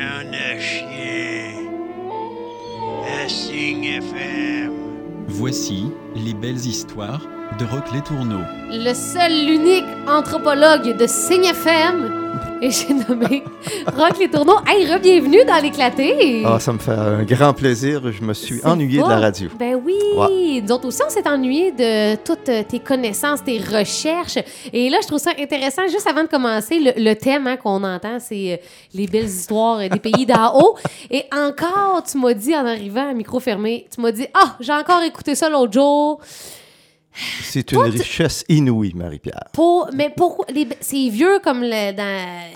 j'en ai chien. À Signe FM. Voici les belles histoires de Roque-Létourneau. Le seul, l'unique anthropologue de Signe FM. Et j'ai nommé Roque-Létourneau. Hey, re-bienvenue dans l'éclaté. Ah, ça me fait un grand plaisir. Je me suis ennuyé de la radio. Ben oui. Ouais. Nous autres aussi, on s'est ennuyé de toutes tes connaissances, tes recherches. Et là, je trouve ça intéressant. Juste avant de commencer, le thème qu'on entend, c'est les belles histoires des pays d'en haut. Et encore, tu m'as dit en arrivant à micro fermé, tu m'as dit « Ah, j'ai encore écouté ça l'autre jour. » C'est une richesse inouïe, Marie-Pierre. Mais pourquoi? C'est vieux comme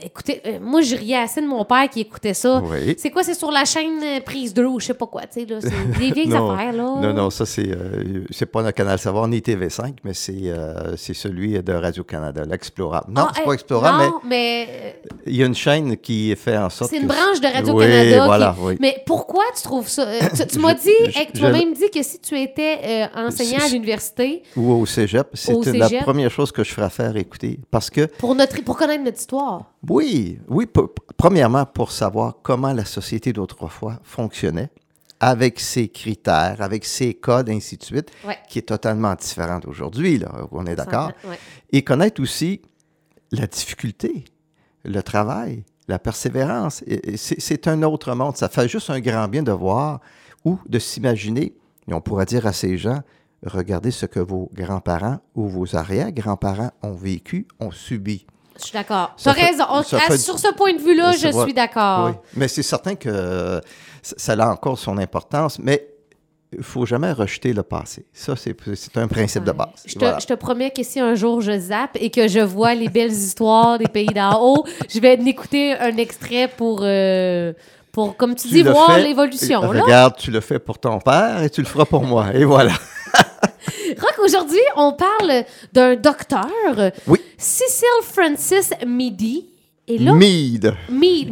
écoutez, moi, je riais assez de mon père qui écoutait ça. Oui. C'est quoi? C'est sur la chaîne Prise 2 ou je sais pas quoi. Tu sais, là, c'est des vieilles affaires, là. Non, non, ça, c'est pas notre Canal Savoir ni TV5, mais c'est celui de Radio-Canada, l'Explora. Non, c'est pas Explora, non, mais il y a une chaîne qui fait en sorte. C'est une branche de Radio-Canada. Oui, voilà, oui. Mais pourquoi tu trouves ça? Tu m'as dit, tu m'as même dit que si tu étais enseignant à l'université. Ou au cégep. C'était la première chose que je ferais faire écouter. Parce que pour connaître notre histoire. Oui, oui. Premièrement, pour savoir comment la société d'autrefois fonctionnait, avec ses critères, avec ses codes, ainsi de suite, ouais, qui est totalement différent d'aujourd'hui, là, on est d'accord. Ouais. Et connaître aussi la difficulté, le travail, la persévérance. Et c'est un autre monde. Ça fait juste un grand bien de voir ou de s'imaginer, et on pourrait dire à ces gens, regardez ce que vos grands-parents ou vos arrière-grands-parents ont vécu, ont subi. Je suis d'accord. Tu as raison. Sur ce point de vue-là, je suis d'accord. Oui. Mais c'est certain que ça a encore son importance, mais il ne faut jamais rejeter le passé. Ça, c'est un principe de base. Je te promets que si un jour je zappe et que je vois les belles histoires des pays d'en haut, je vais écouter un extrait pour comme tu dis, voir l'évolution. Regarde, tu le fais pour ton père et tu le feras pour moi. Et voilà. Roque, aujourd'hui, on parle d'un docteur, oui. Cecil Francis Mead. Et là, Mead. Oui,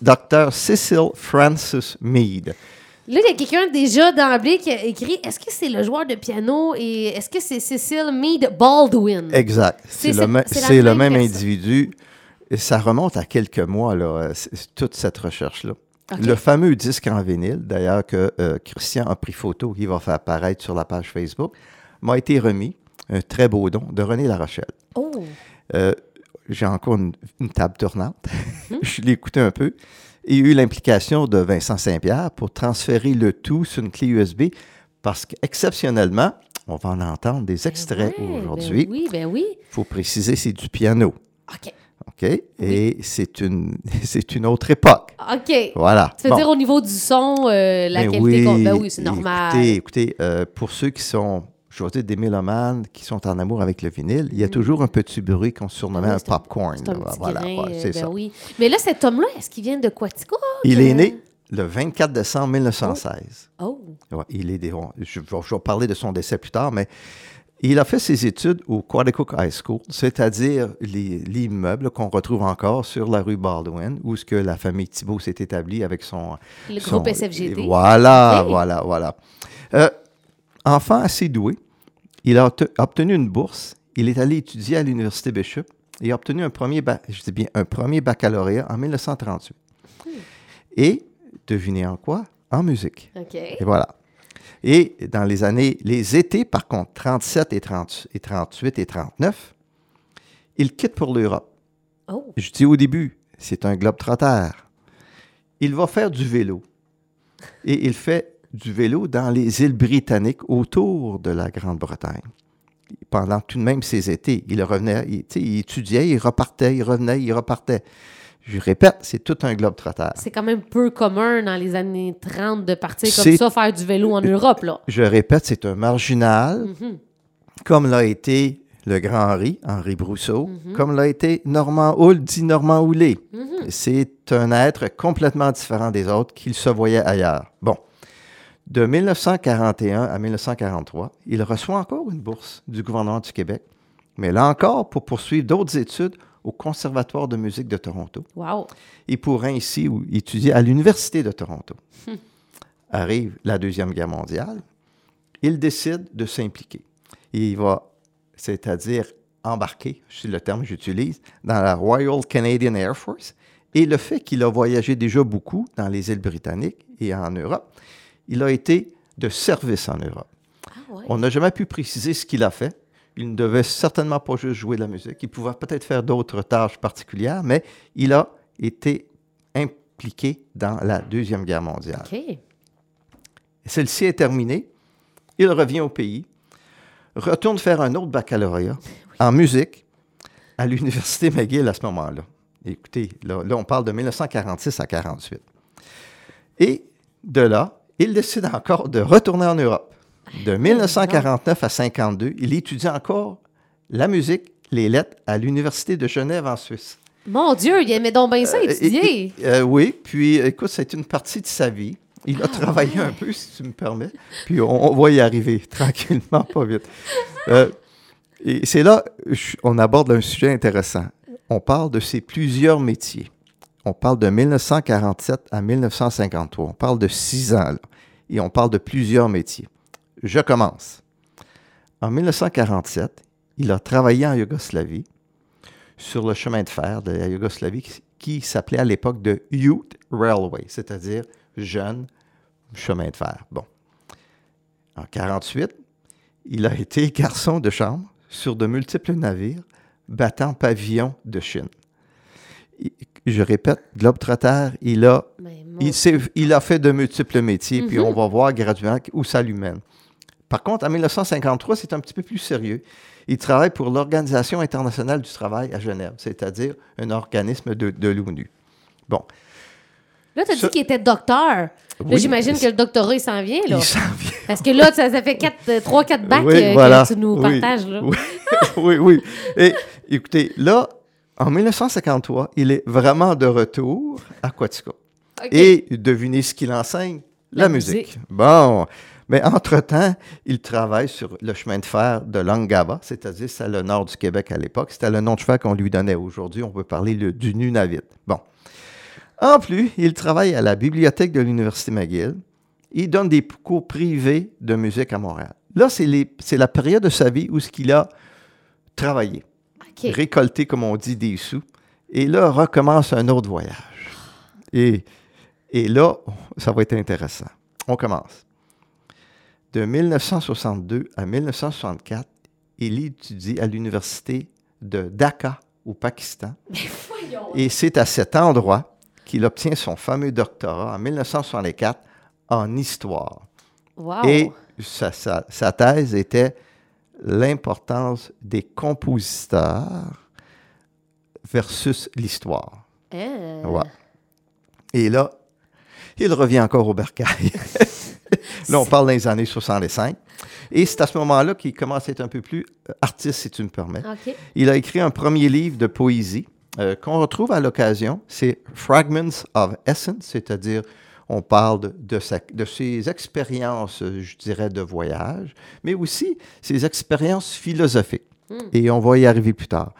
docteur Cecil Francis Mead. Là, il y a quelqu'un déjà d'emblée qui a écrit « Est-ce que c'est le joueur de piano et est-ce que c'est Cecil Mead Baldwin? » Exact. C'est le même individu. Et ça remonte à quelques mois, là, toute cette recherche-là. Okay. Le fameux disque en vinyle, d'ailleurs, que Christian a pris photo, qu'il va faire apparaître sur la page Facebook, m'a été remis, un très beau don, de René Larochelle. Oh. J'ai encore une table tournante. Je l'ai écouté un peu. Il y a eu l'implication de Vincent Saint-Pierre pour transférer le tout sur une clé USB parce qu'exceptionnellement, on va en entendre des extraits aujourd'hui. Ben oui. Il faut préciser, c'est du piano. OK. Et c'est une autre époque. OK. Voilà. Tu veux dire au niveau du son, la qualité qu'on... Ben oui, c'est normal. Écoutez, pour ceux qui sont, je veux dire, des mélomanes, qui sont en amour avec le vinyle, il y a toujours un petit bruit qu'on surnommait un popcorn. C'est un petit grain, c'est ça. Oui. Mais là, cet homme-là, est-ce qu'il vient de Coaticook? Il est né le 24 décembre 1916. Oh. Ouais, je vais parler de son décès plus tard, mais... Il a fait ses études au Coaticook High School, c'est-à-dire l'immeuble qu'on retrouve encore sur la rue Baldwin, où ce que la famille Thibault s'est établie avec son groupe SFGT. Voilà. Enfant assez doué, il a obtenu une bourse. Il est allé étudier à l'Université Bishop et a obtenu un premier baccalauréat en 1938. Et, devinez en quoi? En musique. OK. Et voilà. Et dans les étés, par contre, 37 et 38 et 39, il quitte pour l'Europe. Oh. Je dis au début, c'est un globe-trotteur. Il va faire du vélo. Et il fait du vélo dans les îles britanniques autour de la Grande-Bretagne. Pendant tout de même ses étés, il revenait, il étudiait, il repartait, il revenait, il repartait. Je répète, c'est tout un globe-trotteur. C'est quand même peu commun dans les années 30 de partir comme ça, faire du vélo en Europe, là. Je répète, c'est un marginal, comme l'a été le grand Henri Brousseau, comme l'a été Normand Houle, dit Normand Houlé. C'est un être complètement différent des autres qu'il se voyait ailleurs. Bon, de 1941 à 1943, il reçoit encore une bourse du gouvernement du Québec, mais là encore, pour poursuivre d'autres études, au Conservatoire de musique de Toronto. Wow. Et pour ainsi étudier à l'Université de Toronto. Arrive la Deuxième Guerre mondiale. Il décide de s'impliquer. Et il va, c'est-à-dire embarquer, c'est le terme que j'utilise, dans la Royal Canadian Air Force Et le fait qu'il a voyagé déjà beaucoup dans les îles britanniques et en Europe, il a été de service en Europe. Ah ouais. On n'a jamais pu préciser ce qu'il a fait. Il ne devait certainement pas juste jouer de la musique. Il pouvait peut-être faire d'autres tâches particulières, mais il a été impliqué dans la Deuxième Guerre mondiale. Okay. Celle-ci est terminée. Il revient au pays, retourne faire un autre baccalauréat en musique à l'Université McGill à ce moment-là. Écoutez, là on parle de 1946 à 1948. Et de là, il décide encore de retourner en Europe. De 1949 à 1952, il étudie encore la musique, les lettres à l'Université de Genève en Suisse. Mon Dieu, il aimait donc bien ça, étudier! Oui, puis écoute, c'est une partie de sa vie. Il a travaillé un peu, si tu me permets, puis on va y arriver tranquillement, pas vite. Et c'est là on aborde un sujet intéressant. On parle de ses plusieurs métiers. On parle de 1947 à 1953. On parle de 6 ans, là, et on parle de plusieurs métiers. Je commence. En 1947, il a travaillé en Yougoslavie sur le chemin de fer de la Yougoslavie qui s'appelait à l'époque de Youth Railway, c'est-à-dire jeune chemin de fer. Bon. En 1948, il a été garçon de chambre sur de multiples navires battant pavillon de Chine. Je répète, globe-trotteur, il a fait de multiples métiers, puis on va voir graduellement où ça lui mène. Par contre, en 1953, c'est un petit peu plus sérieux. Il travaille pour l'Organisation internationale du travail à Genève, c'est-à-dire un organisme de l'ONU. Bon. Là, tu as dit qu'il était docteur. Là, oui, j'imagine que le doctorat, il s'en vient, là. Il s'en vient. Parce que là, ça fait 3-4 bacs que tu nous partages, là. Oui, oui. Et écoutez, là, en 1953, il est vraiment de retour à Coaticook. Okay. Et devinez ce qu'il enseigne? La musique. Bon. Mais entre-temps, il travaille sur le chemin de fer de Langava, c'est-à-dire c'est le nord du Québec à l'époque. C'était le nom de chemin qu'on lui donnait. Aujourd'hui, on peut parler du Nunavik. Bon. En plus, il travaille à la bibliothèque de l'Université McGill. Il donne des cours privés de musique à Montréal. Là, c'est la période de sa vie où il a travaillé, okay, récolté, comme on dit, des sous. Et là, recommence un autre voyage. Et là, ça va être intéressant. On commence. De 1962 à 1964, il étudie à l'Université de Dhaka, au Pakistan. Et c'est à cet endroit qu'il obtient son fameux doctorat en 1964 en histoire. Wow. Et sa thèse était l'importance des compositeurs versus l'histoire. Ouais. Et là, il revient encore au bercail. Là, on parle des années 65. Et c'est à ce moment-là qu'il commence à être un peu plus artiste, si tu me permets. Okay. Il a écrit un premier livre de poésie qu'on retrouve à l'occasion. C'est « Fragments of Essence », c'est-à-dire on parle de ses expériences, je dirais, de voyage, mais aussi ses expériences philosophiques. Mm. Et on va y arriver plus tard.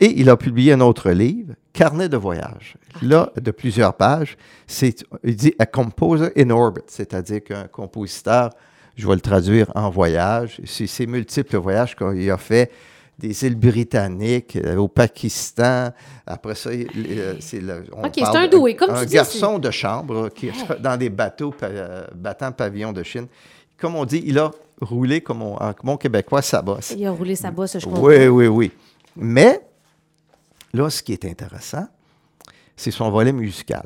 Et il a publié un autre livre, « Carnet de voyage ». Là, de plusieurs pages, il dit « A composer in orbit », c'est-à-dire qu'un compositeur, je vais le traduire en voyage, c'est ses multiples voyages qu'il a fait, des îles britanniques, au Pakistan, après ça, c'est un doué, comme tu dis. Un garçon de chambre qui est dans des bateaux battant pavillon de Chine. Comme on dit, il a roulé, comme en bon québécois, sa bosse. Il a roulé sa bosse, je comprends. Oui. Mais... là, ce qui est intéressant, c'est son volet musical.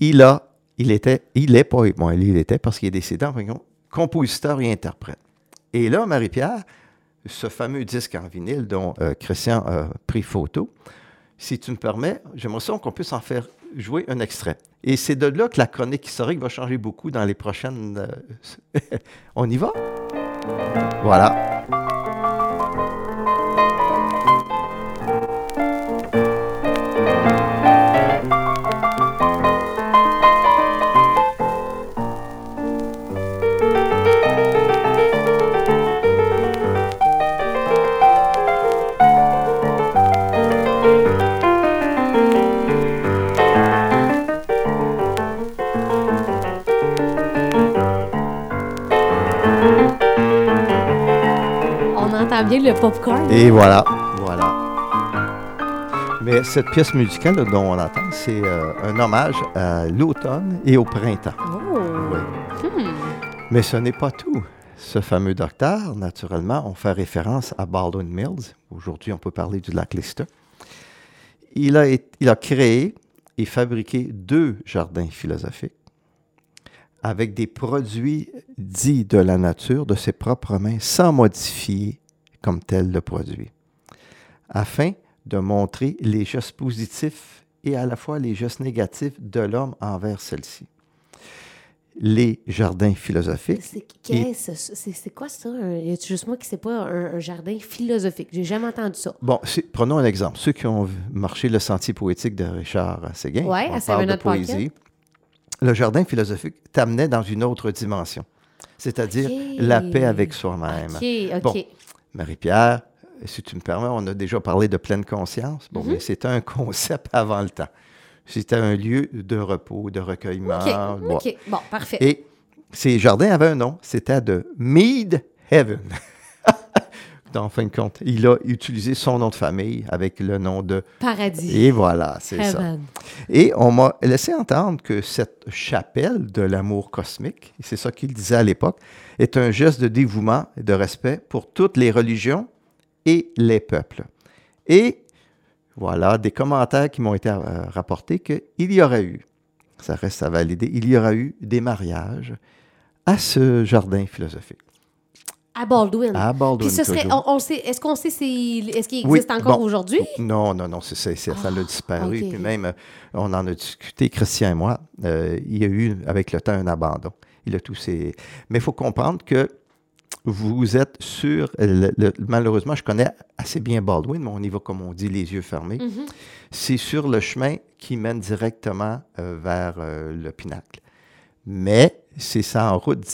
Il était, parce qu'il est décédé, en fait, compositeur et interprète. Et là, Marie-Pierre, ce fameux disque en vinyle dont Christian a pris photo, si tu me permets, j'aimerais ça qu'on puisse en faire jouer un extrait. Et c'est de là que la chronique historique va changer beaucoup dans les prochaines... On y va? Voilà. Bien le popcorn. Et voilà. Mais cette pièce musicale dont on entend, c'est un hommage à l'automne et au printemps. Oh. Oui. Mais ce n'est pas tout. Ce fameux docteur, naturellement, on fait référence à Baldwin Mills. Aujourd'hui, on peut parler du Lac Lister. Il a créé et fabriqué 2 jardins philosophiques avec des produits dits de la nature, de ses propres mains, sans modifier comme tel le produit, afin de montrer les gestes positifs et à la fois les gestes négatifs de l'homme envers celle-ci. Les jardins philosophiques. C'est quoi ça? Y a-t-il juste moi qui ne sais pas un jardin philosophique? J'ai jamais entendu ça. Bon, prenons un exemple. Ceux qui ont marché le sentier poétique de Richard Séguin, ouais, on parle de poésie. Le jardin philosophique t'amenait dans une autre dimension, c'est-à-dire la paix avec soi-même. OK. Bon, Marie-Pierre, si tu me permets, on a déjà parlé de pleine conscience. Bon, mais c'était un concept avant le temps. C'était un lieu de repos, de recueillement. OK. Bon, parfait. Et ces jardins avaient un nom, c'était de Midheaven. En fin de compte, il a utilisé son nom de famille avec le nom de... Paradis. Et voilà, c'est Heaven. Ça. Et on m'a laissé entendre que cette chapelle de l'amour cosmique, c'est ça qu'il disait à l'époque, est un geste de dévouement et de respect pour toutes les religions et les peuples. Et... voilà, des commentaires qui m'ont été rapportés qu'il y aurait eu, ça reste à valider, il y aura eu des mariages à ce jardin philosophique. À Baldwin. Puis ce serait, on sait, est-ce qu'on sait est-ce qu'il existe encore aujourd'hui? Non, ça l'a disparu. Okay. Puis même, on en a discuté, Christian et moi, il y a eu avec le temps un abandon. Mais il faut comprendre que vous êtes sur... malheureusement, je connais assez bien Baldwin, mais on y va, comme on dit, les yeux fermés. Mm-hmm. C'est sur le chemin qui mène directement vers le pinacle. Mais c'est ça en route.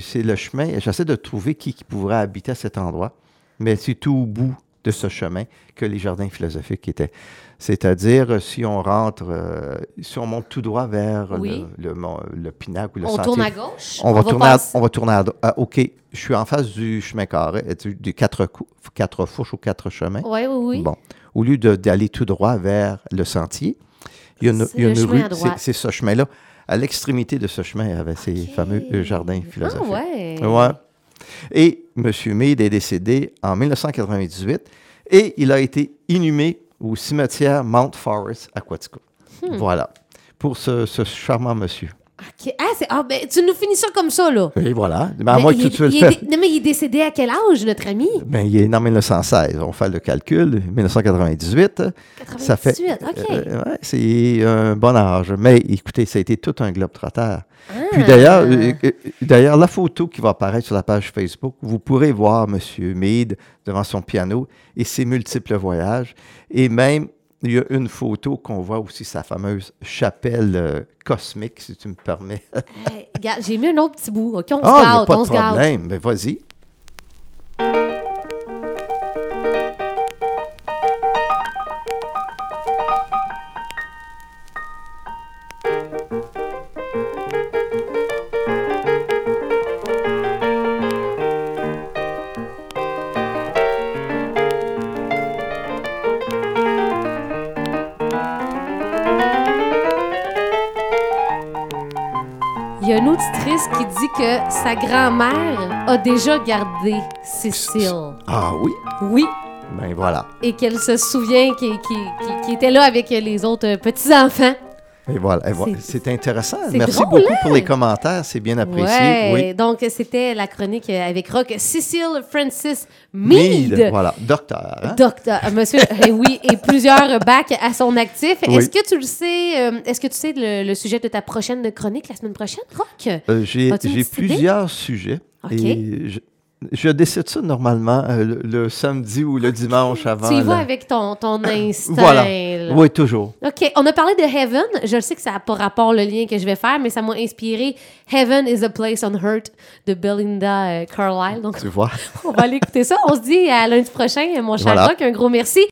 C'est le chemin. J'essaie de trouver qui pourrait habiter à cet endroit, mais c'est tout au bout de ce chemin que les jardins philosophiques étaient. C'est-à-dire, si on monte tout droit vers le pinacle ou le sentier. On tourne à gauche? On va tourner à OK, je suis en face du chemin carré, du quatre fourches ou 4 chemins. Oui. Bon. Au lieu d'aller tout droit vers le sentier, il y a une rue, c'est ce chemin-là. À l'extrémité de ce chemin, il y avait ces fameux jardins philosophiques. Ah, ouais. Et M. Mead est décédé en 1998 et il a été inhumé au cimetière Mount Forest, Aquatico. Voilà, pour ce charmant monsieur. Okay. Tu nous finis ça comme ça, là. Et voilà. Mais il est décédé à quel âge, notre ami? Il est né en 1916. On fait le calcul. 1998. 98, ça fait, OK. C'est un bon âge. Mais écoutez, ça a été tout un globe-trotteur. Ah. Puis d'ailleurs, la photo qui va apparaître sur la page Facebook, vous pourrez voir M. Mead devant son piano et ses multiples voyages. Et même... il y a une photo qu'on voit aussi, sa fameuse chapelle cosmique, si tu me permets. Regarde, j'ai mis un autre petit bout. OK, on se garde. Problème, mais vas-y. Qui dit que sa grand-mère a déjà gardé Cecil. Ah oui? Oui. Ben voilà. Et qu'elle se souvient qu'il était là avec les autres petits-enfants. Et voilà. C'est intéressant. Merci drôle, beaucoup pour les commentaires. C'est bien apprécié. Oui. Donc, c'était la chronique avec Cecil Francis Mead. Voilà. Docteur. Hein? Docteur. Monsieur, et plusieurs bacs à son actif. Oui. Est-ce que tu le sais, le sujet de ta prochaine chronique la semaine prochaine, Roque? J'ai plusieurs sujets. OK. Et je décide ça normalement le samedi ou le dimanche avant. Tu y vas avec ton instinct. Voilà. Là. Oui, toujours. OK. On a parlé de Heaven. Je sais que ça n'a pas rapport le lien que je vais faire, mais ça m'a inspiré. Heaven is a place on earth de Belinda Carlisle. Donc, tu vois. On va aller écouter ça. On se dit à lundi prochain, mon cher Jacques. Un gros merci.